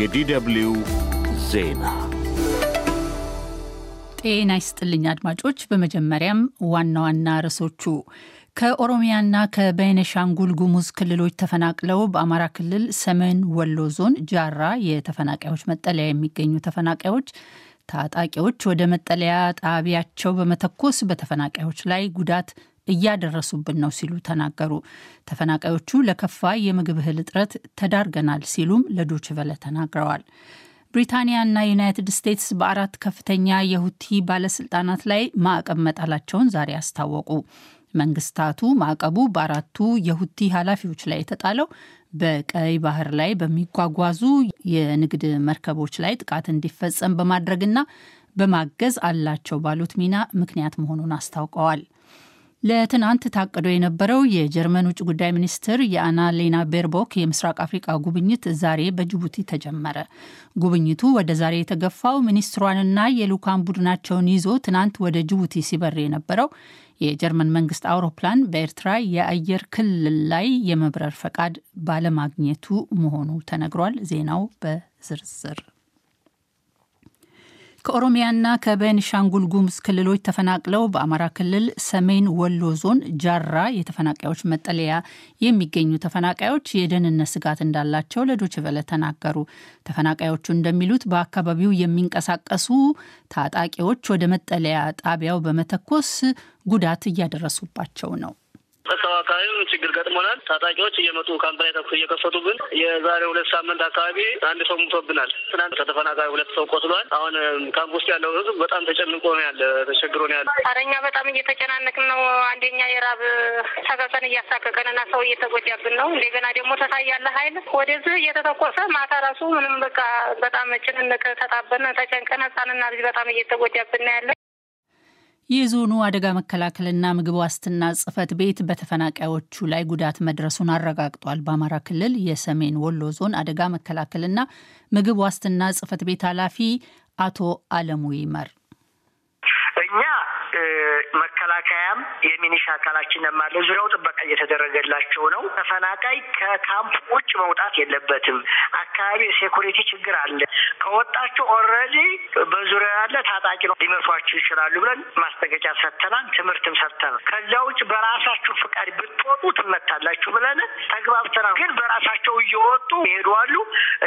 የዲw ዜና ጤና ይስጥልኝ አድማጮች። በመጀመሪያም ዋና ዋና ርዕሶቹ ከኦሮሚያና ከቤኒሻንጉል ጉሙዝ ክልሎች ተፈናቅለው በአማራ ክልል ሰሜን ወሎ ዞን ጃራ የተፈናቃዮች መጠለያ የሚገኙ ተፈናቃዮች ታጣቂዎች ወደ መጠለያ ጣቢያቸው በመተኮስ በተፈናቃዮች ላይ ጉዳት እያደረሱብን ነው ሲሉ ተናገሩ። ተፈናቃዮቹ ለከፋ የምግብ እህል እጥረት ተዳርገናል ሲሉም ለዶችቨለ ተናግረዋል። ብሪታንያና ዩናይትድ ስቴትስ በአራት ከፍተኛ የሁቲ ባለስልጣናት ላይ ማዕቀብ መጣላቸውን ዛሬ አስታወቁ። መንግስታቱ ማዕቀቡ በአራቱ የሁቲ ኃላፊዎች ላይ የተጣለው በቀይ ባህር ላይ በሚጓጓዙ የንግድ መርከቦች ላይ ጥቃት እንዲፈጸም በማድረግና በማገዝ አላቸው ባሉት ሚና ምክንያት መሆኑን አስታውቀዋል። ለትናንት ታቀዶ የነበረው የጀርመን ውጭ ጉዳይ ሚኒስትር የአናሌና ቤርቦክ የምስራቅ አፍሪካ ጉብኝት ዛሬ በጅቡቲ ተጀመረ። ጉብኝቱ ወደ ዛሬ የተገፋው ሚኒስትሯንና የልኡካን ቡድናቸውን ይዞ ትናንት ወደ ጅቡቲ ሲበር የነበረው የጀርመን መንግስት አውሮፕላን በኤርትራ የአየር ክልል ላይ የመብረር ፈቃድ ባለማግኘቱ መሆኑ ተነግሯል። ዜናው በዝርዝር። ከኦሮሚያና ከቤኒሻንጉል ጉሙዝ ክልሎች ተፈናቅለው በአማራ ክልል ሰሜን ወሎ ዞን ጃራ የተፈናቃዮች መጠለያ የሚገኙ ተፈናቃዮች የደህንነት ስጋት እንዳላቸው ለዶችቨለ ተናገሩ። ተፈናቃዮቹ እንደሚሉት በአካባቢው የሚንቀሳቀሱ ታጣቂዎች ወደ መጠለያ ጣቢያው በመተኮስ ጉዳት እያደረሱባቸው ነው። በሰዋታዊም ችግር ገጥሞናል። ታጣቂዎች እየመጡ ካምፓኒ ተኩስ እየከፈቱብን የዛሬ 2 ሳምንት አካባቢ አንድ ሰው ሙቶብናል። ትናንት ከተፈናቃዩ 2 ሰው ቆስሏል። አሁን ካምፕ ውስጥ ያለው ህዝብ በጣም ተጨንቆ ነው ያለ፣ ተቸግሮ ነው ያለ። አረኛ በጣም እየተጨናነቅን ነው። አንደኛ የራብ ሰበሰን እያሳከከንና ሰው እየተጎዳብን ነው። እንደገና ደግሞ ተታያለ ኃይል ወደዚህ እየተተኮሰ ማታ ራሱ ምንም በቃ በጣም ጭንንቅ ተጣበን ተጨንቀን ህጻንና ልጅ በጣም እየተጎዳብን ነው ያለ። የዞኑ አደጋ መከላከልና ምግብ ዋስትና ጽሕፈት ቤት በተፈናቃዮቹ ላይ ጉዳት መድረሱን አረጋግጧል። በአማራ ክልል የሰሜን ወሎ ዞን አደጋ መከላከልና ምግብ ዋስትና ጽሕፈት ቤት ኃላፊ አቶ አለሙ ይመር እኛ መከላከያም የሚኒሻ አካላችን ማለት ዙሪያው ጥበቃ እየተደረገላቸው ነው። ተፈናቃይ ከካምፕ ውጭ መውጣት የለበትም። አካባቢ ሴኩሪቲ ችግር አለ። ከወጣቸው ኦሬዲ በዙሪያው ያለ ታጣቂ ነው ሊመቷቸው ይችላሉ ብለን ማስጠንቀቂያ ሰጥተናል። ትምህርትም ሰጥተናል። ከዛ ውጭ በራሳቸው ፍቃድ ብትወጡ ትመታላችሁ ብለን ተግባብተናል። ግን በራሳቸው እየወጡ ይሄዳሉ።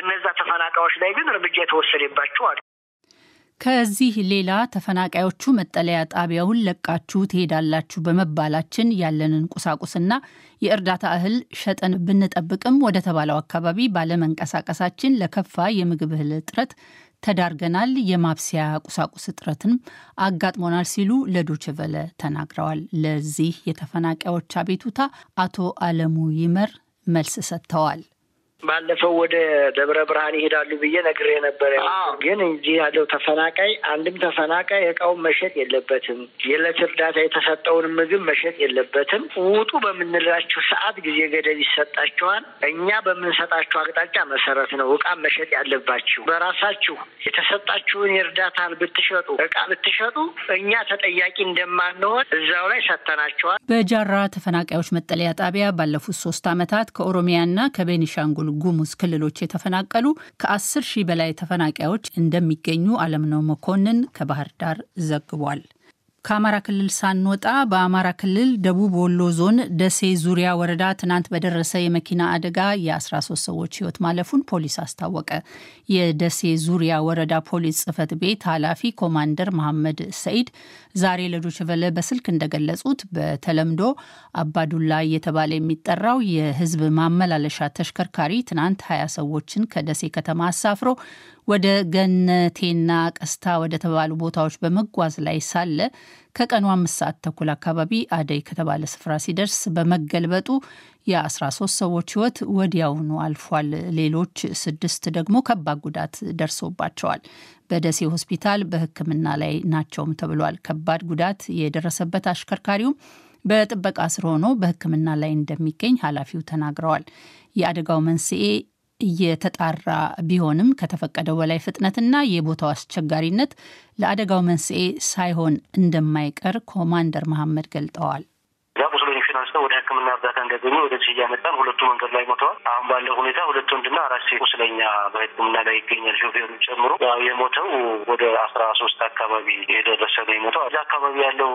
እነዛ ተፈናቃዮች ላይ ግን እርምጃ ተወሰደባቸዋል። ከዚህ ሌላ ተፈናቃዮቹ መጠለያ ጣቢያውን ለቃችሁ ትሄዳላችሁ በመባላችን ያለንን ቁሳቁስና የእርዳታ እህል ሸጠን ብንጠብቅም ወደ ተባለው አካባቢ ባለመንቀሳቀሳችን ለከፋ የምግብ እህል እጥረት ተዳርገናል፣ የማብሰያ ቁሳቁስ እጥረትን አጋጥሞናል ሲሉ ለዶችቨለ ተናግረዋል። ለዚህ የተፈናቃዮች አቤቱታ አቶ አለሙ ይመር መልስ ሰጥተዋል። ባለፈው ወደ ደብረ ብርሃን ይሄዳሉ ብዬ ነግሬ ነበር። ግን እዚህ ያለው ተፈናቃይ አንድም ተፈናቃይ እቃውን መሸጥ የለበትም፣ የዕለት እርዳታ የተሰጠውን ምግብ መሸጥ የለበትም። ውጡ በምንላቸው ሰዓት ጊዜ ገደብ ይሰጣቸዋል። እኛ በምንሰጣቸው አቅጣጫ መሰረት ነው እቃ መሸጥ ያለባችሁ። በራሳችሁ የተሰጣችሁን እርዳታ ብትሸጡ፣ እቃ ብትሸጡ እኛ ተጠያቂ እንደማንሆን እዛው ላይ ሰጥተናቸዋል። በጃራ ተፈናቃዮች መጠለያ ጣቢያ ባለፉት 3 ዓመታት ከኦሮሚያና ከቤኒሻንጉል ጉሙዝ ክልሎች የተፈናቀሉ ከ10,000 በላይ ተፈናቃዮች እንደሚገኙ አለምነው መኮንን ከባህር ዳር ዘግቧል። ከአማራ ክልል ሳንወጣ በአማራ ክልል ደቡብ ወሎ ዞን ደሴ ዙሪያ ወረዳ ትናንት በደረሰ የመኪና አደጋ የ13 ሰዎች ህይወት ማለፉን ፖሊስ አስታወቀ። የደሴ ዙሪያ ወረዳ ፖሊስ ጽሕፈት ቤት ኃላፊ ኮማንደር መሐመድ ሰይድ ዛሬ ለዶችቨለ በስልክ እንደገለጹት በተለምዶ አባዱላ እየተባለ የሚጠራው የህዝብ ማመላለሻ ተሽከርካሪ ትናንት 20 ሰዎችን ከደሴ ከተማ አሳፍሮ ወደ ገነቴና ቀስታ ወደ ተባሉ ቦታዎች በመጓዝ ላይ ሳለ ከቀኑ 5:30 አካባቢ አደይ ከተባለ ስፍራ ሲደርስ በመገልበጡ የ13 ሰዎች ህይወት ወዲያውኑ አልፏል። ሌሎች 6 ደግሞ ከባድ ጉዳት ደርሶባቸዋል። በደሴ ሆስፒታል በሕክምና ላይ ናቸውም ተብሏል። ከባድ ጉዳት የደረሰበት አሽከርካሪውም በጥበቃ ስር ሆኖ በሕክምና ላይ እንደሚገኝ ኃላፊው ተናግረዋል። የአደጋው መንስኤ እየተጣራ ቢሆንም ከተፈቀደው በላይ ፍጥነትና የቦታው አስቸጋሪነት ለአደጋው መንስኤ ሳይሆን እንደማይቀር ኮማንደር መሐመድ ገልጠዋል። ወደ ህክምና እርዳታ እንደገኘ ወደዚህ ያመጣን ሁለቱ መንገድ ላይ ሞተዋል። አሁን ባለው ሁኔታ ሁለቱ እንድና አራሴ ቁስለኛ በህክምና ላይ ይገኛል። ሹፌሩን ጨምሮ የሞተው ወደ 13 አካባቢ የደረሰ ነው የሞተው። አዛ አካባቢ ያለው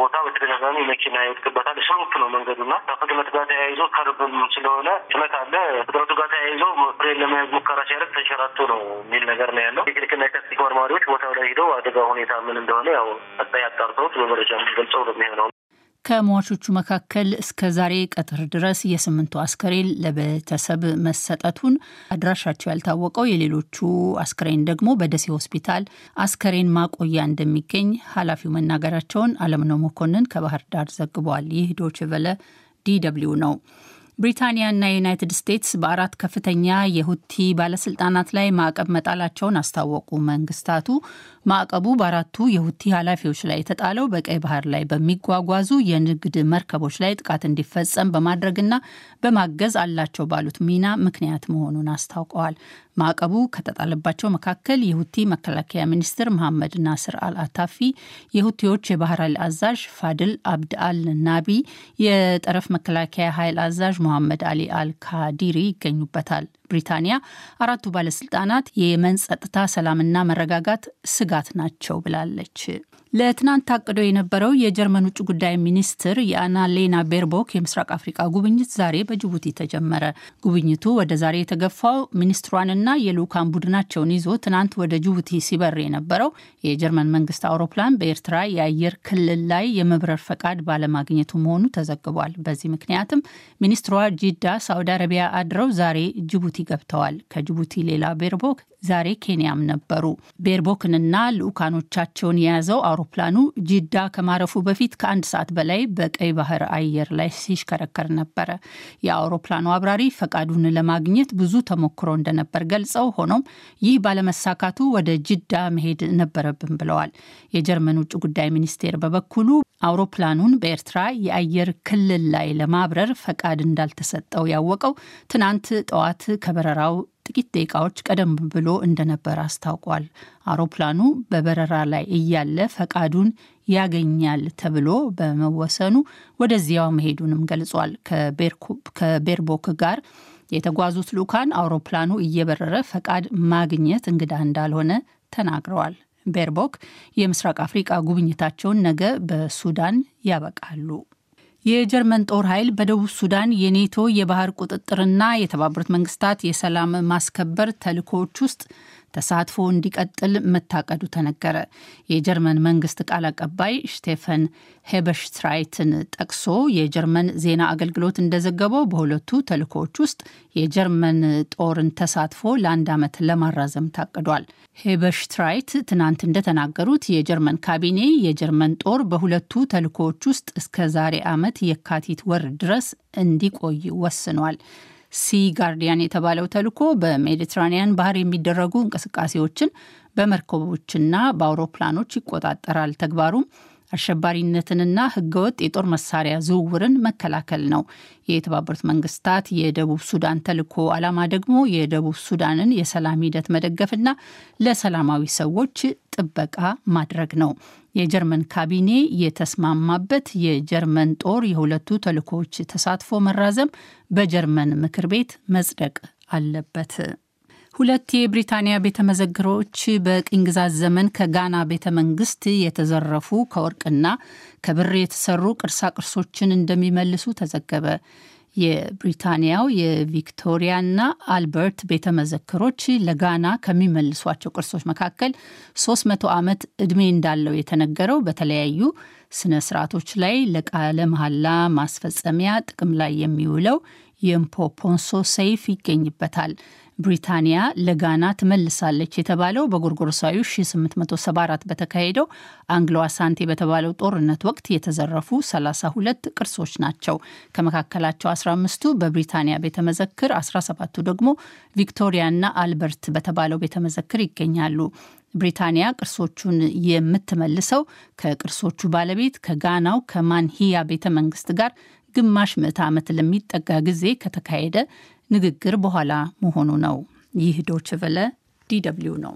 ቦታ በተደጋጋሚ መኪና ይወድቅበታል። ስሎፕ ነው መንገዱና ከፍጥነት ጋር ተያይዞ ከርብም ስለሆነ ጭነት አለ። ከፍጥነቱ ጋር ተያይዞ ፕሬል ለማየት ሙከራ ሲያደርግ ተሸራቶ ነው የሚል ነገር ነው ያለው። ቴክኒክና የቴክኒክ መርማሪዎች ቦታው ላይ ሄደው አደጋ ሁኔታ ምን እንደሆነ ያው አጣርተውት በመረጃ ገልጸው ነው የሚሆነው። ከሟቾቹ መካከል እስከ ዛሬ ቀጥር ድረስ የ8 አስከሬን ለቤተሰብ መሰጠቱን አድራሻቸው ያልታወቀው የሌሎቹ አስከሬን ደግሞ በደሴ ሆስፒታል አስከሬን ማቆያ እንደሚገኝ ኃላፊው መናገራቸውን አለምነው መኮንን ከባህር ዳር ዘግቧል። ይህ ዶይቼ ቬለ DW ነው። ብሪታንያና ዩናይትድ ስቴትስ በአራት ከፍተኛ የሁቲ ባለስልጣናት ላይ ማዕቀብ መጣላቸውን አስታወቁ። መንግስታቱ ማዕቀቡ በአራቱ የሁቲ ኃላፊዎች ላይ ተጣለው በቀይ ባህር ላይ በሚጓጓዙ የንግድ መርከቦች ላይ ጥቃት እንዲፈጸም በማድረግና በማገዝ አላቸው ባሉት ሚና ምክንያት መሆኑን አስታውቀዋል። ማዕቀቡ ከተጣለባቸው መካከል የሁቲ መከላከያ ሚኒስትር መሐመድ ናስር አልአታፊ፣ የሁቲዎች የባህር ኃይል አዛዥ ፋድል አብድ አልናቢ፣ የጠረፍ መከላከያ ኃይል አዛዥ መሐመድ አሊ አልካዲሪ ይገኙበታል። ብሪታንያ አራቱ ባለስልጣናት የየመን ጸጥታ፣ ሰላምና መረጋጋት ስጋት ናቸው ብላለች። ለትናንት ታቅዶ የነበረው የጀርመን ውጭ ጉዳይ ሚኒስትር የአናሌና ቤርቦክ የምስራቅ አፍሪካ ጉብኝት ዛሬ በጅቡቲ ተጀመረ። ጉብኝቱ ወደ ዛሬ የተገፋው ሚኒስትሯንና የልኡካን ቡድናቸውን ይዞ ትናንት ወደ ጅቡቲ ሲበር የነበረው የጀርመን መንግስት አውሮፕላን በኤርትራ የአየር ክልል ላይ የመብረር ፈቃድ ባለማግኘቱ መሆኑ ተዘግቧል። በዚህ ምክንያትም ሚኒስትሯ ጂዳ ሳዑዲ አረቢያ አድረው ዛሬ ጅቡቲ ገብተዋል። ከጅቡቲ ሌላ ቤርቦክ ዛሬ ኬንያም ነበሩ። ቤርቦክንና ልኡካኖቻቸውን የያዘው አውሮፕላኑ ጂዳ ከማረፉ በፊት ከአንድ ሰዓት በላይ በቀይ ባህር አየር ላይ ሲሽከረከር ነበረ። የአውሮፕላኑ አብራሪ ፈቃዱን ለማግኘት ብዙ ተሞክሮ እንደነበር ገልጸው፣ ሆኖም ይህ ባለመሳካቱ ወደ ጂዳ መሄድ ነበረብን ብለዋል። የጀርመን ውጭ ጉዳይ ሚኒስቴር በበኩሉ አውሮፕላኑን በኤርትራ የአየር ክልል ላይ ለማብረር ፈቃድ እንዳልተሰጠው ያወቀው ትናንት ጠዋት ከበረራው ጥቂት ደቂቃዎች ቀደም ብሎ እንደነበር አስታውቋል። አውሮፕላኑ በበረራ ላይ እያለ ፈቃዱን ያገኛል ተብሎ በመወሰኑ ወደዚያው መሄዱንም ገልጿል። ከቤርቦክ ጋር የተጓዙት ልኡካን አውሮፕላኑ እየበረረ ፈቃድ ማግኘት እንግዳ እንዳልሆነ ተናግረዋል። ቤርቦክ የምስራቅ አፍሪካ ጉብኝታቸውን ነገ በሱዳን ያበቃሉ። የጀርመን ጦር ኃይል በደቡብ ሱዳን የኔቶ የባህር ቁጥጥርና የተባበሩት መንግስታት የሰላም ማስከበር ተልእኮዎች ውስጥ ተሳትፎ እንዲቀጥል መታቀዱ ተነገረ። የጀርመን መንግስት ቃል አቀባይ ስቴፈን ሄበሽትራይትን ጠቅሶ የጀርመን ዜና አገልግሎት እንደዘገበው በሁለቱ ተልእኮዎች ውስጥ የጀርመን ጦርን ተሳትፎ ለአንድ ዓመት ለማራዘም ታቅዷል። ሄበሽትራይት ትናንት እንደተናገሩት የጀርመን ካቢኔ የጀርመን ጦር በሁለቱ ተልእኮዎች ውስጥ እስከ ዛሬ ዓመት የካቲት ወር ድረስ እንዲቆይ ወስኗል። ሲ ጋርዲያን የተባለው ተልእኮ በሜዲትራኒያን ባህር የሚደረጉ እንቅስቃሴዎችን በመርከቦችና በአውሮፕላኖች ይቆጣጠራል። ተግባሩም አሸባሪነትንና ህገወጥ የጦር መሳሪያ ዝውውርን መከላከል ነው። የተባበሩት መንግስታት የደቡብ ሱዳን ተልእኮ ዓላማ ደግሞ የደቡብ ሱዳንን የሰላም ሂደት መደገፍና ለሰላማዊ ሰዎች ጥበቃ ማድረግ ነው። የጀርመን ካቢኔ የተስማማበት የጀርመን ጦር የሁለቱ ተልእኮዎች ተሳትፎ መራዘም በጀርመን ምክር ቤት መጽደቅ አለበት። ሁለት የብሪታንያ ቤተመዘክሮች በቅኝ ግዛት ዘመን ከጋና ቤተመንግስት የተዘረፉ ከወርቅና ከብር የተሰሩ ቅርሳቅርሶችን እንደሚመልሱ ተዘገበ። የብሪታንያው የቪክቶሪያና አልበርት ቤተመዘክሮች ለጋና ከሚመልሷቸው ቅርሶች መካከል 300 ዓመት ዕድሜ እንዳለው የተነገረው በተለያዩ ስነ ስርዓቶች ላይ ለቃለ መሐላ ማስፈጸሚያ ጥቅም ላይ የሚውለው የምፖፖንሶ ሰይፍ ይገኝበታል። ብሪታንያ ለጋና ትመልሳለች የተባለው በጎርጎሮሳዊ 1874 በተካሄደው አንግሎ አሳንቴ በተባለው ጦርነት ወቅት የተዘረፉ 32 ቅርሶች ናቸው። ከመካከላቸው 15ቱ በብሪታንያ ቤተመዘክር፣ 17ቱ ደግሞ ቪክቶሪያና አልበርት በተባለው ቤተመዘክር ይገኛሉ። ብሪታንያ ቅርሶቹን የምትመልሰው ከቅርሶቹ ባለቤት ከጋናው ከማንሂያ ቤተመንግስት ጋር ግማሽ ምዕተ ዓመት ለሚጠጋ ጊዜ ከተካሄደ ንግግር በኋላ መሆኑ ነው። ይህ ዶይቼ ቬለ DW ነው።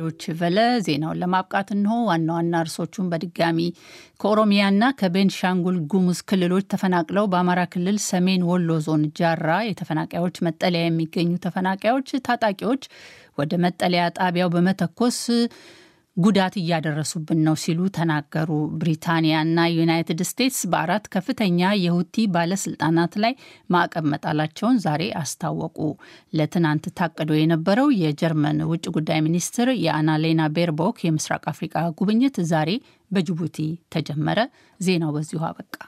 ዶይቼ ዶች ቨለ ዜናውን ለማብቃት ነው ዋና ዋና አርሶቹን በድጋሚ ኮሮሚያና ከቤንሻንጉል ጉሙዝ ክልሎች ተፈናቅለው በአማራ ክልል ሰሜን ወሎ ዞን ጃራ የተፈናቃዮች መጠለያ የሚገኙ ተፈናቃዮች ታጣቂዎች ወደ መጠለያ ጣቢያው በመተኮስ ጉዳት ያደረሱብን ነው ሲሉ ተናገሩ። ብሪታንያና ዩናይትድ ስቴትስ በአራት ከፍተኛ የሁቲ ባለስልጣናት ላይ ማዕቀብ መጣላቸውን ዛሬ አስታወቁ። ለትናንት ታቀዶ የነበረው የጀርመን ውጭ ጉዳይ ሚኒስትር የአናሌና ቤርቦክ የምስራቅ አፍሪካ ጉብኝት ዛሬ በጅቡቲ ተጀመረ። ዜናው በዚሁ አበቃ።